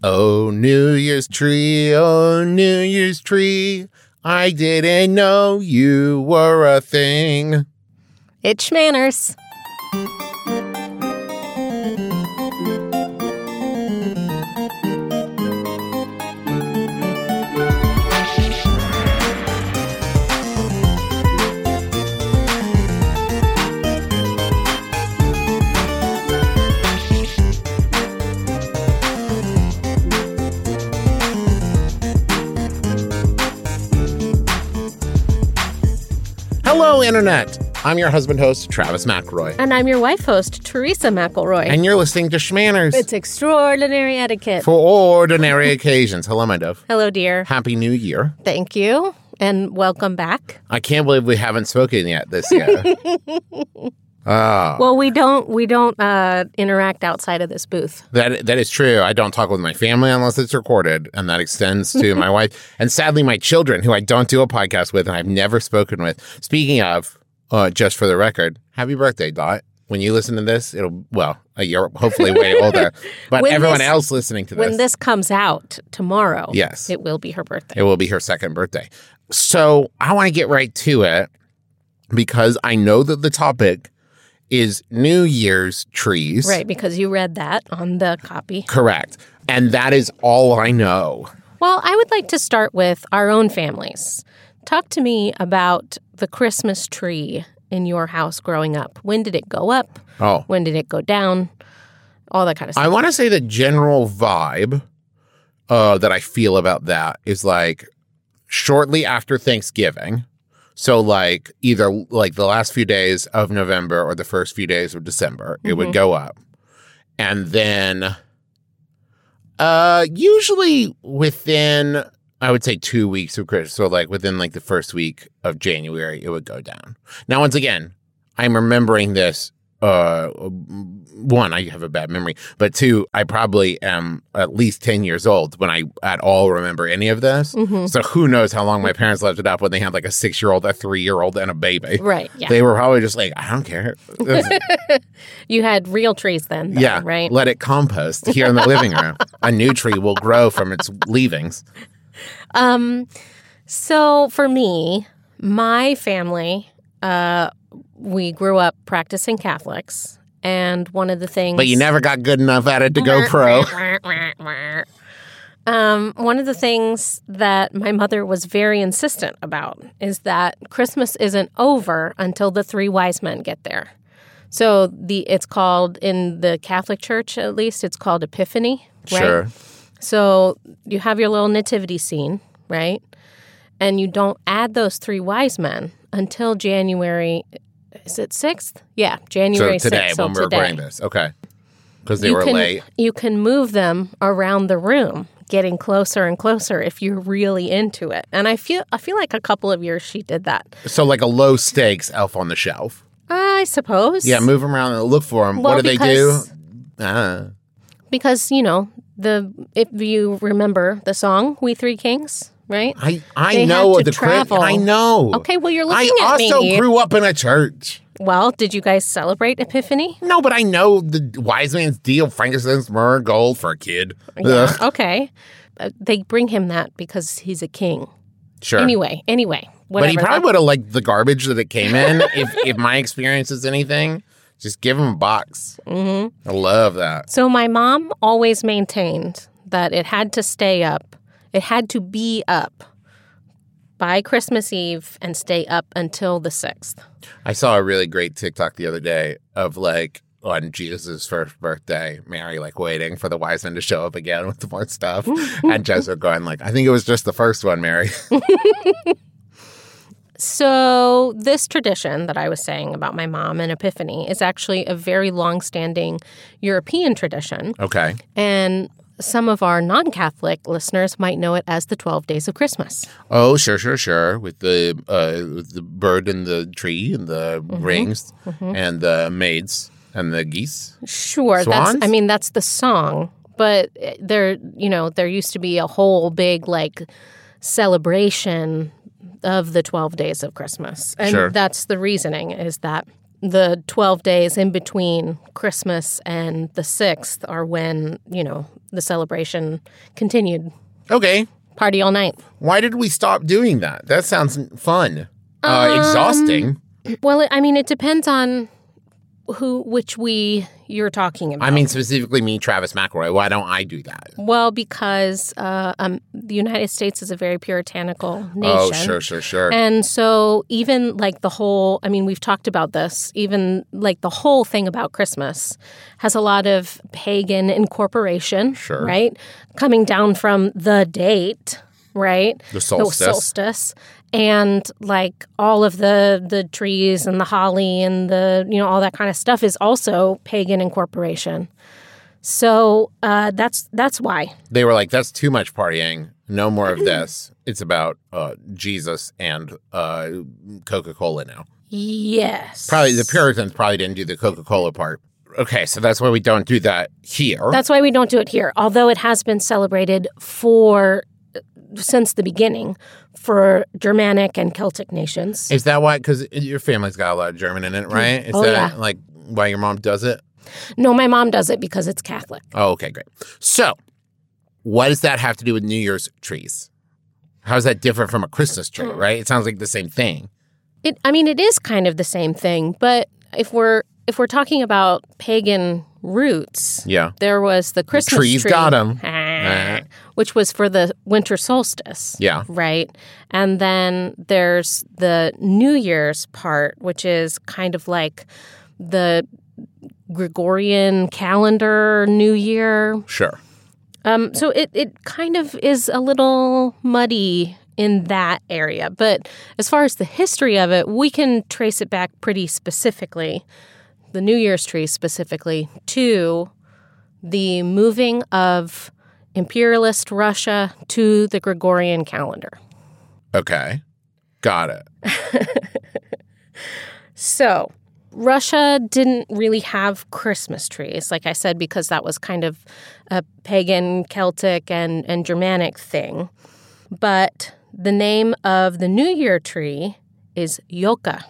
Oh, New Year's tree, oh, New Year's tree, I didn't know you were a thing. It's Schmanners. Hello, Internet. I'm your husband host, Travis McElroy. And I'm your wife host, Teresa McElroy. And you're listening to Schmanners. It's extraordinary etiquette. For ordinary occasions. Hello, my dove. Hello, dear. Happy New Year. Thank you. And welcome back. I can't believe we haven't spoken yet this year. Oh. Well, we don't interact outside of this booth. That is true. I don't talk with my family unless it's recorded, and that extends to my wife and sadly my children, who I don't do a podcast with and I've never spoken with. Speaking of, just for the record, happy birthday, Dot. When you listen to this, you're hopefully way older, but everyone else listening to this. When this comes out tomorrow, yes, it will be her birthday. It will be her second birthday. So I want to get right to it because I know that the topic is New Year's trees. Right, because you read that on the copy. Correct. And that is all I know. Well, I would like to start with our own families. Talk to me about the Christmas tree in your house growing up. When did it go up? Oh. When did it go down? All that kind of stuff. I want to say the general vibe that I feel about that is like shortly after Thanksgiving. So, like, either, like, the last few days of November or the first few days of December, it would go up. And then usually within, I would say, 2 weeks of Christmas. So, like, within, like, the first week of January, it would go down. Now, once again, I'm remembering this. One, I have a bad memory. But two, I probably am at least 10 years old when I at all remember any of this. Mm-hmm. So who knows how long my parents left it up when they had like a 6-year-old, a 3-year-old, and a baby. Right. Yeah. They were probably just like, I don't care. You had real trees then. Though, yeah. Right. Let it compost here in the living room. A new tree will grow from its leavings. So for me, my family, we grew up practicing Catholics, and one of the things... But you never got good enough at it to go pro. One of the things that my mother was very insistent about is that Christmas isn't over until the 3 wise men get there. So it's called, in the Catholic Church at least, it's called Epiphany, right? Sure. So you have your little nativity scene, right? And you don't add those 3 wise men until January... Is it 6th? Yeah, January 6th. So today, when we're recording this. Okay. Because they were late. You can move them around the room, getting closer and closer if you're really into it. And I feel like a couple of years she did that. So like a low stakes Elf on the Shelf. I suppose. Yeah, move them around and look for them. Well, what do they do? Because, you know, if you remember the song, We Three Kings... Right? I know the travel. I know. Okay, well, you're looking at me. I also grew up in a church. Well, did you guys celebrate Epiphany? No, but I know the wise man's deal, frankincense, myrrh, gold for a kid. Yeah, okay. They bring him that because he's a king. Sure. Anyway. Whatever. But he probably would have liked the garbage that it came in. if my experience is anything, just give him a box. Mm-hmm. I love that. So my mom always maintained that it had to stay up. It had to be up by Christmas Eve and stay up until the 6th. I saw a really great TikTok the other day of, like, on Jesus' first birthday, Mary, like, waiting for the wise men to show up again with more stuff. And Joseph going, like, I think it was just the first one, Mary. So this tradition that I was saying about my mom and Epiphany is actually a very long-standing European tradition. Okay. And... some of our non-Catholic listeners might know it as the 12 Days of Christmas. Oh, sure, with the bird and the tree and the rings and the maids and the geese. Sure, swans? That's the song, but there used to be a whole big like celebration of the 12 Days of Christmas, and that's the reasoning is that the 12 days in between Christmas and the 6th are when, you know, the celebration continued. Okay. Party all night. Why did we stop doing that? That sounds fun. Exhausting. Well, I mean, it depends on you're talking about. I mean, specifically me, Travis McElroy. Why don't I do that? Well, because the United States is a very puritanical nation. Oh, sure. And so even like the whole, I mean, we've talked about this, even like the whole thing about Christmas has a lot of pagan incorporation, sure, right? Coming down from the date, right? The solstice. And like all of the trees and the holly and the, you know, all that kind of stuff is also pagan incorporation. So that's why. They were like, that's too much partying. No more of this. It's about Jesus and Coca-Cola now. Yes. Probably the Puritans didn't do the Coca-Cola part. Okay, so that's why we don't do that here. That's why we don't do it here. Although it has been celebrated since the beginning for Germanic and Celtic nations. Is that why? Because your family's got a lot of German in it, right? Is that like why your mom does it? No, my mom does it because it's Catholic. Oh, okay, great. So what does that have to do with New Year's trees? How is that different from a Christmas tree, right? It sounds like the same thing. It is kind of the same thing, but if we're talking about pagan roots, yeah, there was the Christmas tree. The trees got them. Which was for the winter solstice. Yeah. Right? And then there's the New Year's part, which is kind of like the Gregorian calendar New Year. Sure. So it kind of is a little muddy in that area. But as far as the history of it, we can trace it back pretty specifically, the New Year's tree specifically, to the moving of imperialist Russia to the Gregorian calendar. Okay. Got it. So, Russia didn't really have Christmas trees, like I said, because that was kind of a pagan, Celtic, and Germanic thing. But the name of the New Year tree is Yolka.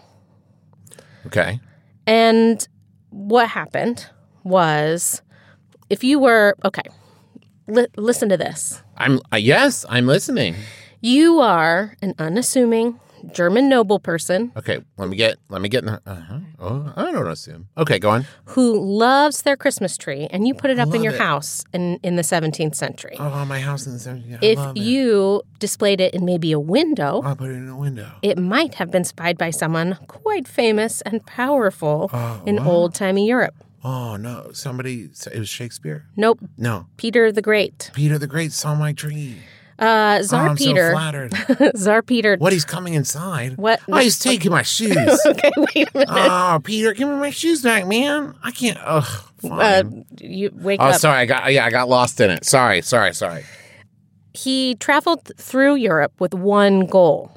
Okay. And what happened was, if you were... Okay. Listen to this. Yes, I'm listening. You are an unassuming German noble person. Okay, let me get. I don't assume. Okay, go on. Who loves their Christmas tree, and you put it up in your house in the 17th century. Oh, my house in the 17th century. If you displayed it in maybe a window. I put it in a window. It might have been spied by someone quite famous and powerful in old-timey Europe. Oh, no. It was Shakespeare? Nope. No. Peter the Great. Peter the Great saw my tree. Tsar Peter. I'm so flattered. Tsar Peter. What, he's coming inside? What? Oh, he's taking my shoes. Okay, wait a minute. Oh, Peter, give me my shoes back, man. I can't. Ugh. You wake up. Oh, sorry. I got lost in it. Sorry. He traveled through Europe with one goal.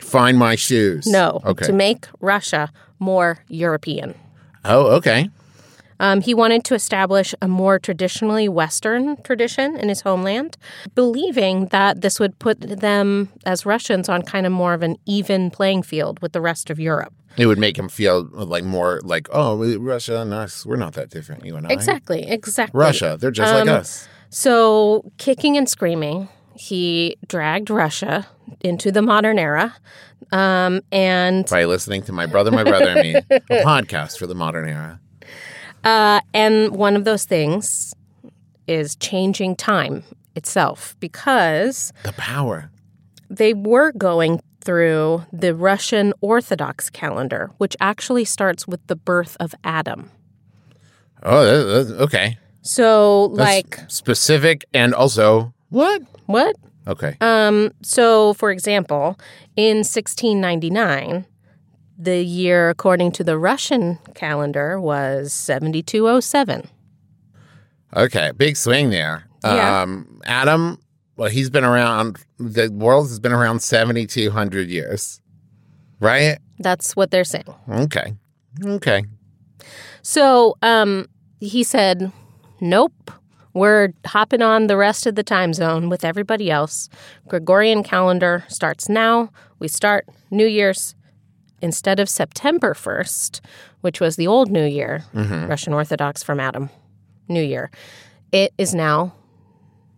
Find my shoes. No. Okay. To make Russia more European. Oh, okay. He wanted to establish a more traditionally Western tradition in his homeland, believing that this would put them as Russians on kind of more of an even playing field with the rest of Europe. It would make him feel like more like, oh, Russia and us, we're not that different, you and I. Exactly. Russia, they're just like us. So kicking and screaming, he dragged Russia into the modern era. And by listening to My Brother and Me, a podcast for the modern era. And one of those things is changing time itself, because the power. They were going through the Russian Orthodox calendar, which actually starts with the birth of Adam. Oh, okay. So that's specific and also what? Okay. So, for example, in 1699. The year, according to the Russian calendar, was 7207. Okay, big swing there. Yeah. Adam, well, he's been around, the world has been around 7,200 years, right? That's what they're saying. Okay. So he said, nope, we're hopping on the rest of the time zone with everybody else. Gregorian calendar starts now. We start New Year's instead of September 1st, which was the old New Year, Russian Orthodox from Adam, New Year, it is now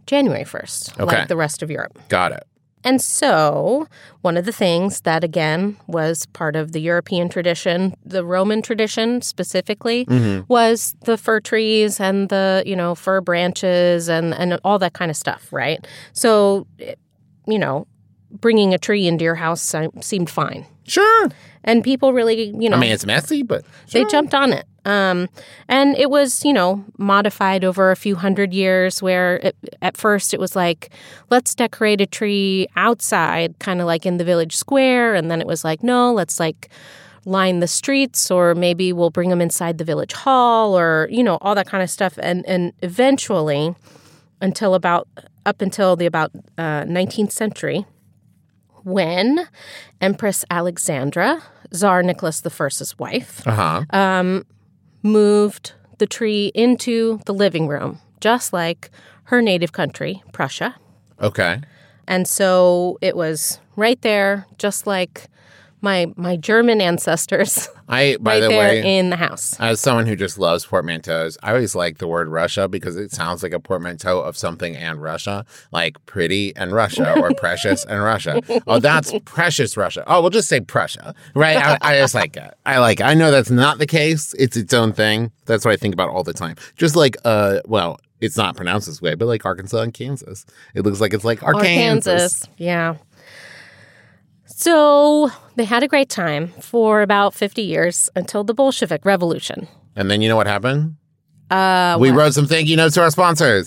January 1st, like the rest of Europe. Got it. And so one of the things that, again, was part of the European tradition, the Roman tradition specifically, was the fir trees and the, you know, fir branches and all that kind of stuff, right? So, you know, bringing a tree into your house seemed fine. Sure. And people really, you know. I mean, it's messy, but sure. They jumped on it. And it was, you know, modified over a few hundred years where at first it was like, let's decorate a tree outside, kind of like in the village square. And then it was like, no, let's like line the streets, or maybe we'll bring them inside the village hall, or, you know, all that kind of stuff. And eventually, up until the 19th century, when Empress Alexandra, Tsar Nicholas I's wife, moved the tree into the living room, just like her native country, Prussia. Okay. And so it was right there, just like my German ancestors. In the house. As someone who just loves portmanteaus, I always like the word Russia because it sounds like a portmanteau of something and Russia, like pretty and Russia or precious and Russia. Oh, that's precious Russia. Oh, we'll just say Prussia, right? I just like it. I know that's not the case. It's its own thing. That's what I think about all the time. Just like, well, it's not pronounced this way, but like Arkansas and Kansas. It looks like it's like Arkansas. Yeah. So they had a great time for about 50 years until the Bolshevik Revolution. And then you know what happened? We wrote some thank you notes to our sponsors.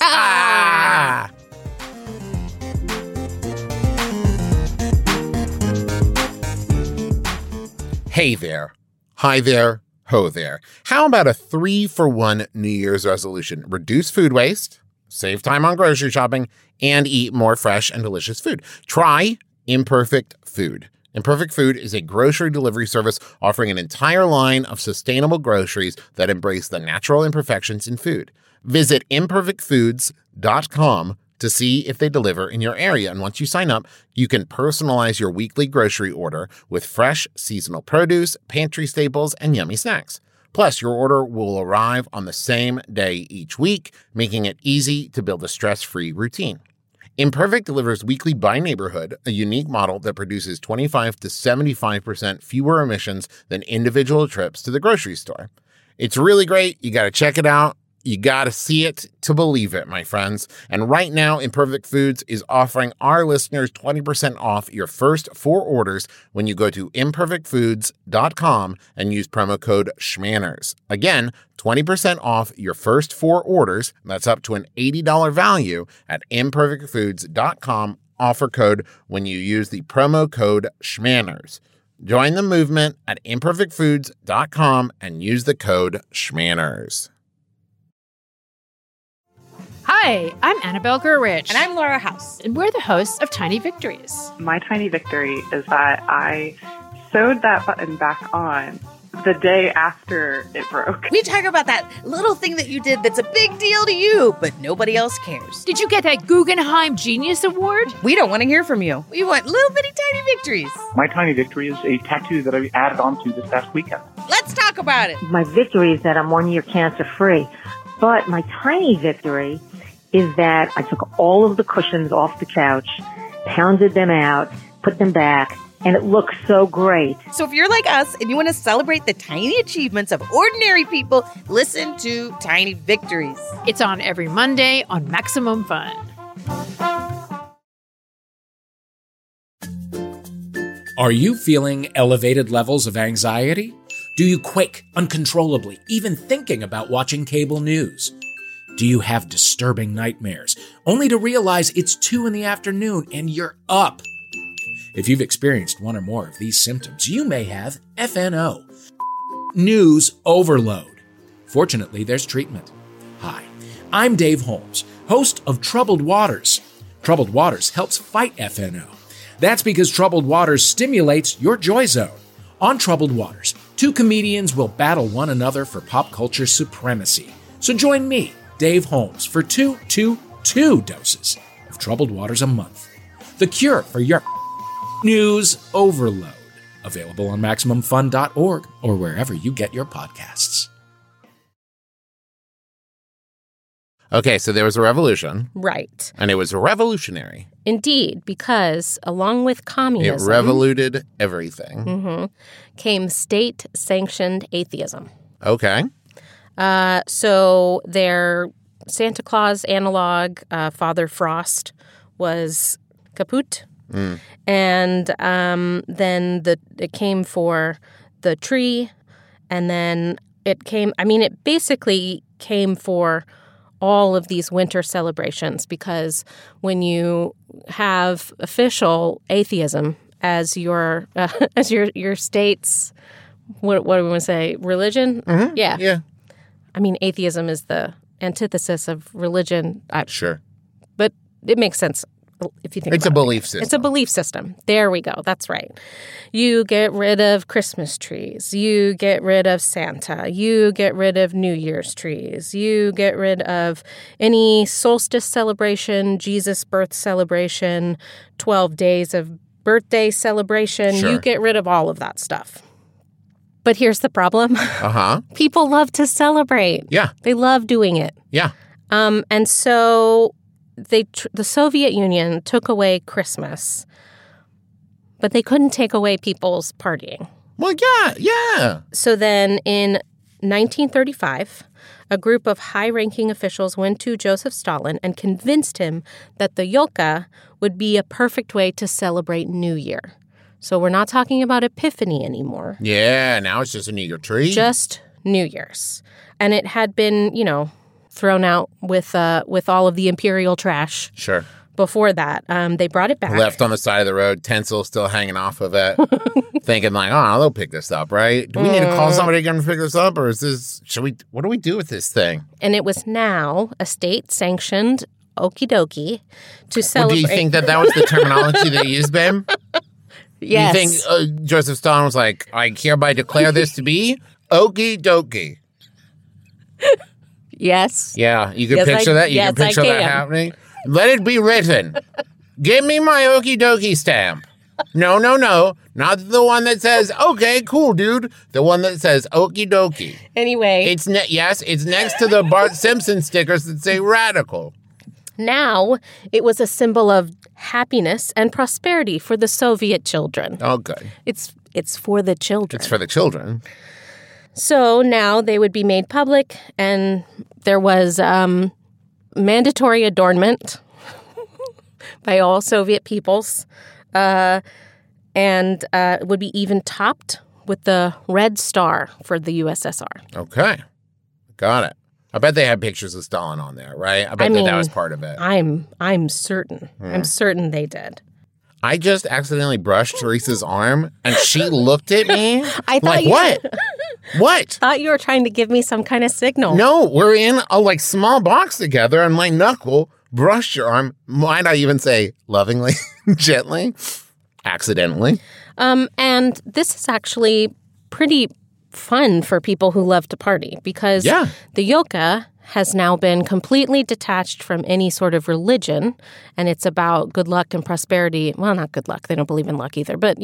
Hey there. Hi there. Ho there. How about a 3-for-1 New Year's resolution? Reduce food waste, save time on grocery shopping, and eat more fresh and delicious food. Try Imperfect Food. Imperfect Food is a grocery delivery service offering an entire line of sustainable groceries that embrace the natural imperfections in food. Visit imperfectfoods.com to see if they deliver in your area. And once you sign up, you can personalize your weekly grocery order with fresh seasonal produce, pantry staples, and yummy snacks. Plus, your order will arrive on the same day each week, making it easy to build a stress-free routine. Imperfect delivers weekly by neighborhood, a unique model that produces 25 to 75% fewer emissions than individual trips to the grocery store. It's really great. You got to check it out. You got to see it to believe it, my friends. And right now, Imperfect Foods is offering our listeners 20% off your first 4 orders when you go to imperfectfoods.com and use promo code Schmanners. Again, 20% off your first 4 orders. That's up to an $80 value at imperfectfoods.com offer code when you use the promo code Schmanners. Join the movement at imperfectfoods.com and use the code Schmanners. Hi, I'm Annabelle Gurwitch. And I'm Laura House. And we're the hosts of Tiny Victories. My tiny victory is that I sewed that button back on the day after it broke. We talk about that little thing that you did that's a big deal to you, but nobody else cares. Did you get that Guggenheim Genius Award? We don't want to hear from you. We want little bitty tiny victories. My tiny victory is a tattoo that I added onto this past weekend. Let's talk about it. My victory is that I'm 1 year cancer-free. But my tiny victory is that I took all of the cushions off the couch, pounded them out, put them back, and it looks so great. So if you're like us and you want to celebrate the tiny achievements of ordinary people, listen to Tiny Victories. It's on every Monday on Maximum Fun. Are you feeling elevated levels of anxiety? Do you quake uncontrollably, even thinking about watching cable news? Do you have disturbing nightmares, only to realize it's 2 p.m. and you're up? If you've experienced one or more of these symptoms, you may have FNO, news overload. Fortunately, there's treatment. Hi, I'm Dave Holmes, host of Troubled Waters. Troubled Waters helps fight FNO. That's because Troubled Waters stimulates your joy zone. On Troubled Waters, 2 comedians will battle one another for pop culture supremacy. So join me, Dave Holmes, for 2 doses of Troubled Waters a month. The cure for your news overload. Available on MaximumFun.org or wherever you get your podcasts. Okay, so there was a revolution. Right. And it was revolutionary. Indeed, because along with communism... it revoluted everything. Mm-hmm. Came state-sanctioned atheism. Okay. So their Santa Claus analog, Father Frost, was kaput. Mm. And then it came for the tree. And then it came... I mean, it basically came for... all of these winter celebrations, because when you have official atheism as your state's what do we want to say, religion? Mm-hmm. Yeah. I mean, atheism is the antithesis of religion. Sure, but it makes sense if you think about it. It's a belief system. It's a belief system. There we go. That's right. You get rid of Christmas trees. You get rid of Santa. You get rid of New Year's trees. You get rid of any solstice celebration, Jesus birth celebration, 12 days of birthday celebration. Sure. You get rid of all of that stuff. But here's the problem. Uh-huh. People love to celebrate. Yeah. They love doing it. Yeah. And so... the Soviet Union took away Christmas, but they couldn't take away people's partying. Well, yeah. So then in 1935, a group of high-ranking officials went to Joseph Stalin and convinced him that the Yolka would be a perfect way to celebrate New Year. So we're not talking about Epiphany anymore. Yeah, now it's just a New Year tree. Just New Year's. And it had been, thrown out with all of the imperial trash. Sure. Before that, they brought it back. Left on the side of the road, tinsel still hanging off of it, thinking like, oh, they'll pick this up, right? Do we need to call somebody again to pick this up, or is this? What do we do with this thing? And it was now a state-sanctioned okie dokie to celebrate. Well, do you think that was the terminology they used, babe? Yes. Do you think Joseph Stalin was like, I hereby declare this to be okie dokie? Yes. Yeah, you can picture that? You can picture that happening? Let it be written. Give me my okie dokie stamp. No. Not the one that says, okay, cool, dude. The one that says okie dokie. Anyway. It's next to the Bart Simpson stickers that say radical. Now, it was a symbol of happiness and prosperity for the Soviet children. Okay. It's for the children. It's for the children. So now they would be made public, and there was mandatory adornment by all Soviet peoples, and it would be even topped with the red star for the USSR. Okay. Got it. I bet they had pictures of Stalin on there, right? I bet that was part of it. I'm certain. Mm. I'm certain they did. I just accidentally brushed Teresa's arm, and she looked at me What? Thought you were trying to give me some kind of signal. No, we're in a small box together, and my knuckle brushed your arm. Might I even say lovingly, gently, accidentally. And this is actually pretty fun for people who love to party because the Yolka has now been completely detached from any sort of religion, and it's about good luck and prosperity. Well, not good luck; they don't believe in luck either, but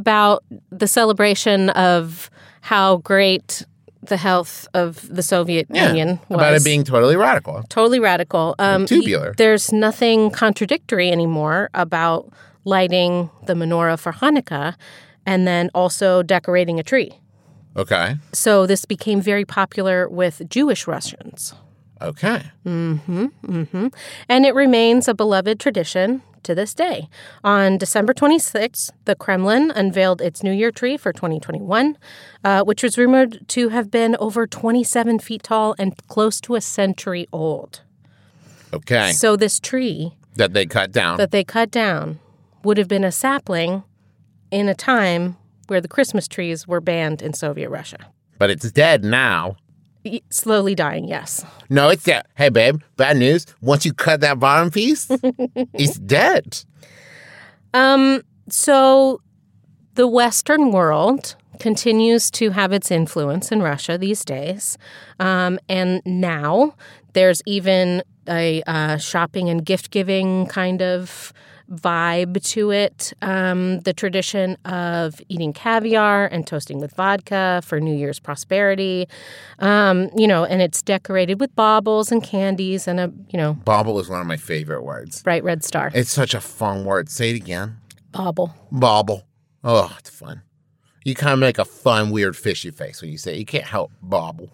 about the celebration of how great the health of the Soviet Union was. About it being totally radical. Totally radical. Tubular. There's nothing contradictory anymore about lighting the menorah for Hanukkah and then also decorating a tree. Okay. So this became very popular with Jewish Russians. Okay. Mm-hmm. Mm-hmm. And it remains a beloved tradition to this day. On December 26th, the Kremlin unveiled its New Year tree for 2021, which was rumored to have been over 27 feet tall and close to a century old. Okay. So this tree... That they cut down would have been a sapling in a time where the Christmas trees were banned in Soviet Russia. But it's dead now. Slowly dying, yes. No, it's dead. Hey, babe, bad news. Once you cut that bottom piece, it's dead. So the Western world continues to have its influence in Russia these days. And now there's even a shopping and gift-giving kind of vibe to it. The tradition of eating caviar and toasting with vodka for New Year's prosperity. And it's decorated with baubles and candies and a. Bauble is one of my favorite words. Bright red star. It's such a fun word. Say it again. Bauble. Bauble. Oh, it's fun. You kind of make a fun, weird, fishy face when you say it. You can't help bobble.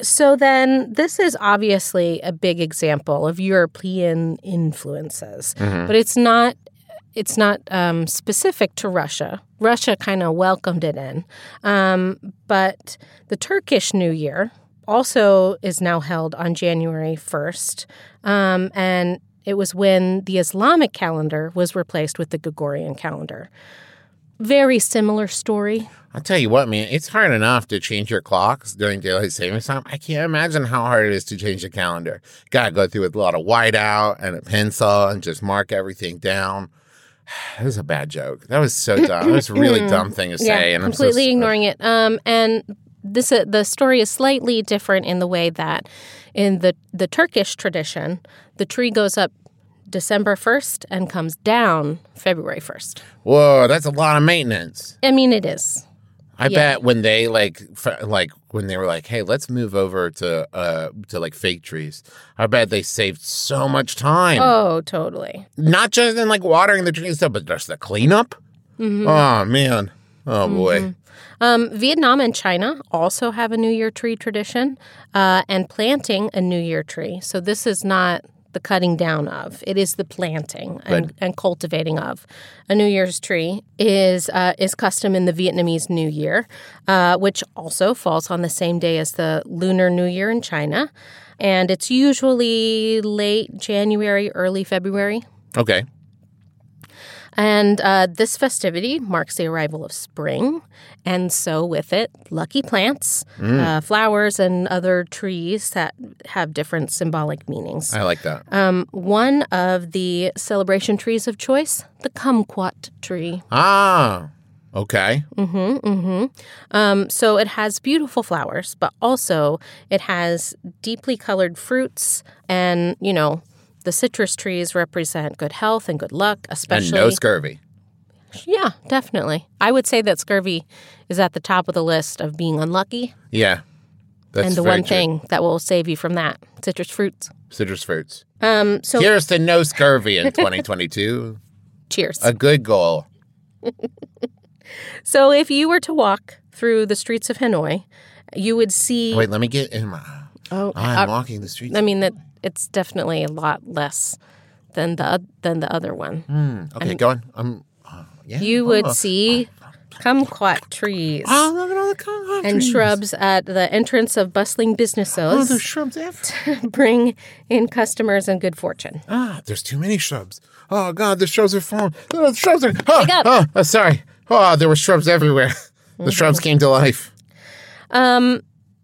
So then this is obviously a big example of European influences, mm-hmm. but it's not specific to Russia. Russia kind of welcomed it in. But the Turkish New Year also is now held on January 1st, and it was when the Islamic calendar was replaced with the Gregorian calendar. Very similar story. I'll tell you what, man. It's hard enough to change your clocks during daylight savings time. I can't imagine how hard it is to change the calendar. Got to go through with a lot of whiteout and a pencil and just mark everything down. That was a bad joke. That was so dumb. That was a really dumb thing to say. Yeah, and I'm completely ignoring it. And this the story is slightly different in the way that in the Turkish tradition, the tree goes up December 1st and comes down February 1st. Whoa, that's a lot of maintenance. I mean, it is. I bet when they when they were like, hey, let's move over to fake trees. I bet they saved so much time. Oh, totally. Not just in watering the trees and stuff, but just the cleanup. Mm-hmm. Oh man. Oh boy. Mm-hmm. Vietnam and China also have a New Year tree tradition, and planting a New Year tree. So this is not the cutting down of. It is the planting and cultivating of. A New Year's tree is custom in the Vietnamese New Year, which also falls on the same day as the Lunar New Year in China. And it's usually late January, early February. Okay. And this festivity marks the arrival of spring, and so with it, lucky plants, flowers, and other trees that have different symbolic meanings. I like that. One of the celebration trees of choice, the kumquat tree. Ah, okay. Mm-hmm, mm-hmm. So it has beautiful flowers, but also it has deeply colored fruits and, the citrus trees represent good health and good luck, especially... And no scurvy. Yeah, definitely. I would say that scurvy is at the top of the list of being unlucky. Yeah. That's and the one thing that will save you from that, citrus fruits. Citrus fruits. So here's to no scurvy in 2022. Cheers. A good goal. So if you were to walk through the streets of Hanoi, you would see... Wait, let me get in my... Oh, I'm walking the streets. I mean, that... It's definitely a lot less than the other one. Okay, go on. You would see kumquat trees. Oh, look at all the kumquat trees. And shrubs at the entrance of bustling businesses. Oh, there's shrubs everywhere. Bring in customers and good fortune. Ah, there's too many shrubs. Oh, God, the shrubs are falling. Oh, the shrubs are... Oh, sorry. Oh, there were shrubs everywhere. The shrubs came to life.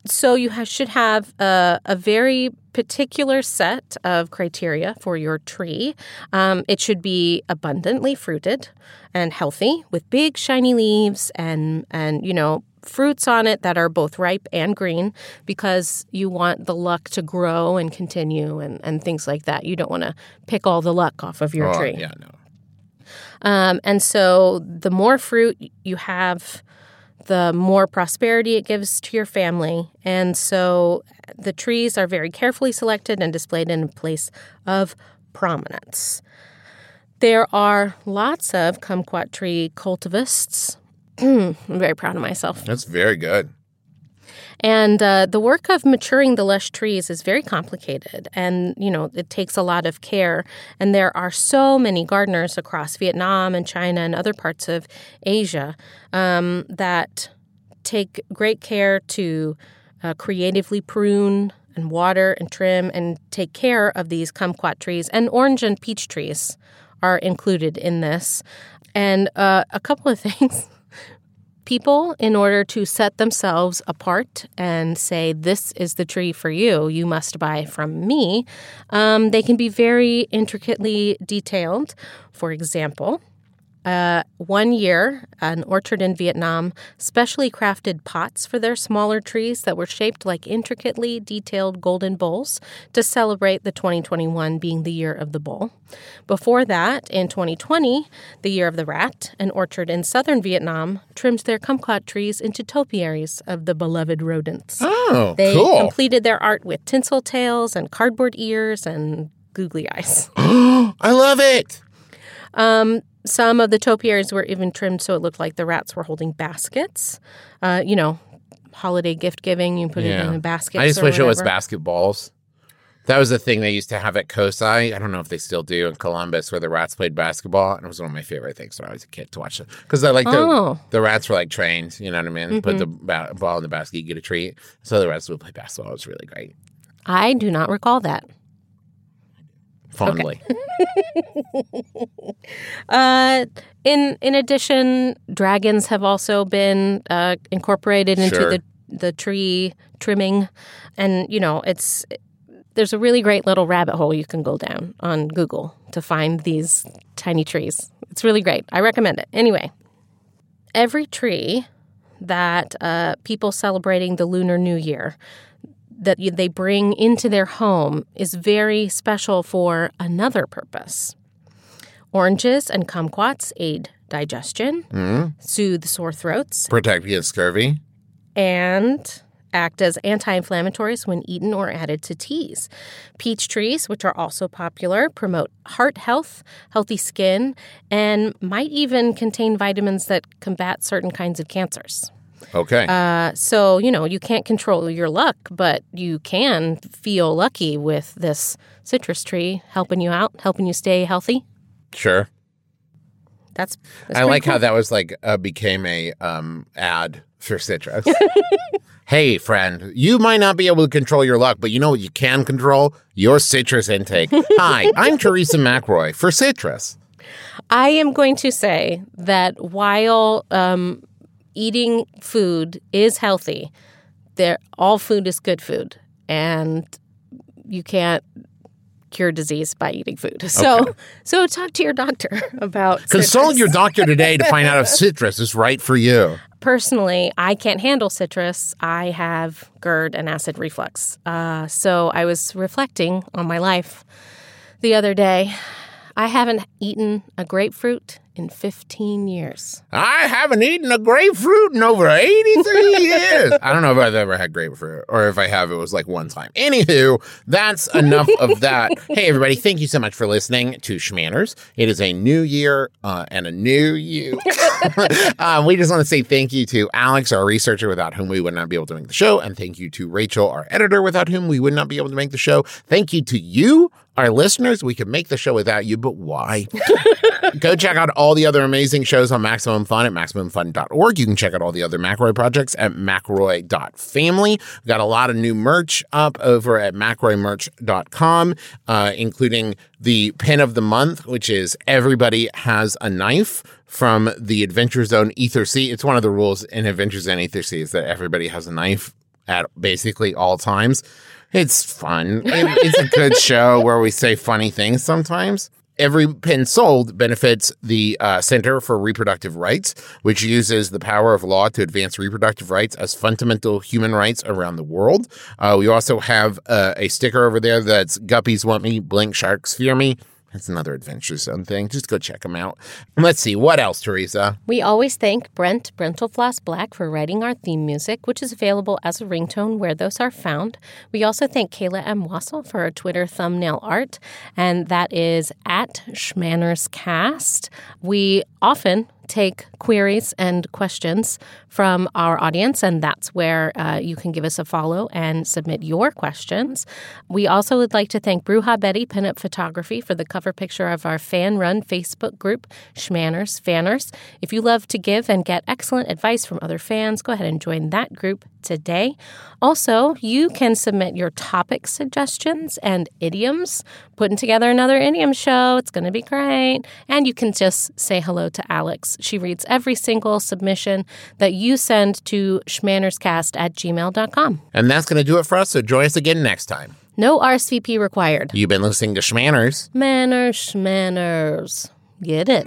So you should have a very particular set of criteria for your tree. It should be abundantly fruited and healthy with big, shiny leaves and fruits on it that are both ripe and green because you want the luck to grow and continue and things like that. You don't want to pick all the luck off of your tree. Yeah, no. And so the more fruit you have... the more prosperity it gives to your family. And so the trees are very carefully selected and displayed in a place of prominence. There are lots of kumquat tree cultivists. I'm very proud of myself. That's very good. And the work of maturing the lush trees is very complicated and, it takes a lot of care. And there are so many gardeners across Vietnam and China and other parts of Asia that take great care to creatively prune and water and trim and take care of these kumquat trees. And orange and peach trees are included in this. And a couple of things... People, in order to set themselves apart and say, this is the tree for you, you must buy from me, they can be very intricately detailed. For example, One year, an orchard in Vietnam specially crafted pots for their smaller trees that were shaped like intricately detailed golden bowls to celebrate the 2021 being the year of the bowl. Before that, in 2020, the year of the rat, an orchard in southern Vietnam trimmed their kumquat trees into topiaries of the beloved rodents. Oh, they cool. completed their art with tinsel tails and cardboard ears and googly eyes. I love it! Some of the topiaries were even trimmed so it looked like the rats were holding baskets. You know, holiday gift giving, you put it in a basket. I just wish it was basketballs. That was the thing they used to have at Kosai. I don't know if they still do in Columbus, where the rats played basketball. And it was one of my favorite things when I was a kid to watch it. Because the rats were like trained, you know what I mean? Mm-hmm. Put the ball in the basket, you get a treat. So the rats would play basketball. It was really great. I do not recall that. Fondly. Okay. In addition, dragons have also been incorporated into the tree trimming. And, you know, there's a really great little rabbit hole you can go down on Google to find these tiny trees. It's really great. I recommend it. Anyway, every tree that people celebrating the Lunar New Year that they bring into their home is very special for another purpose. Oranges and kumquats aid digestion, soothe sore throats, protect against scurvy, and act as anti-inflammatories when eaten or added to teas. Peach trees, which are also popular, promote heart health, healthy skin, and might even contain vitamins that combat certain kinds of cancers. Okay. So, you know, you can't control your luck, but you can feel lucky with this citrus tree helping you out, helping you stay healthy. Sure. That's I like cool. how that was like became a ad for citrus. Hey, friend, you might not be able to control your luck, but you know what you can control? Your citrus intake. Hi, I'm Teresa McElroy for citrus. I am going to say that while eating food is healthy, all food is good food, and you can't cure disease by eating food. So talk to your doctor about citrus. Consult your doctor today to find out if citrus is right for you. Personally, I can't handle citrus. I have GERD and acid reflux. So I was reflecting on my life the other day. I haven't eaten a grapefruit in 15 years. I haven't eaten a grapefruit in over 83 years. I don't know if I've ever had grapefruit, or if I have, it was like one time. Anywho, that's enough of that. Hey, everybody, thank you so much for listening to Schmanners. It is a new year and a new you. We just want to say thank you to Alex, our researcher, without whom we would not be able to make the show. And thank you to Rachel, our editor, without whom we would not be able to make the show. Thank you to you, our listeners. We could make the show without you, but why? Go check out all the other amazing shows on Maximum Fun at MaximumFun.org. You can check out all the other McElroy projects at McElroy.family. We've got a lot of new merch up over at McElroymerch.com, including the pin of the month, which is Everybody Has a Knife from the Adventure Zone Ethersea. It's one of the rules in Adventure Zone Ethersea is that everybody has a knife at basically all times. It's fun. It's a good show where we say funny things sometimes. Every pin sold benefits the Center for Reproductive Rights, which uses the power of law to advance reproductive rights as fundamental human rights around the world. We also have a sticker over there that's Guppies Want Me, Blink Sharks Fear Me. That's another Adventure Zone thing. Just go check them out. And let's see. What else, Teresa? We always thank Brent Brentalfloss Black for writing our theme music, which is available as a ringtone where those are found. We also thank Kayla M. Wassell for our Twitter thumbnail art, and that is at SchmannersCast. We often take queries and questions from our audience, and that's where you can give us a follow and submit your questions. We also would like to thank Bruja Betty Pinup Photography for the cover picture of our fan-run Facebook group, Schmanners Fanners. If you love to give and get excellent advice from other fans, go ahead and join that group today. Also, you can submit your topic suggestions and idioms. Putting together another idiom show. It's going to be great. And you can just say hello to Alex. She reads every single submission that you send to schmannerscast@gmail.com. And that's going to do it for us, so join us again next time. No RSVP required. You've been listening to Schmanners. Manners, Schmanners. Get it.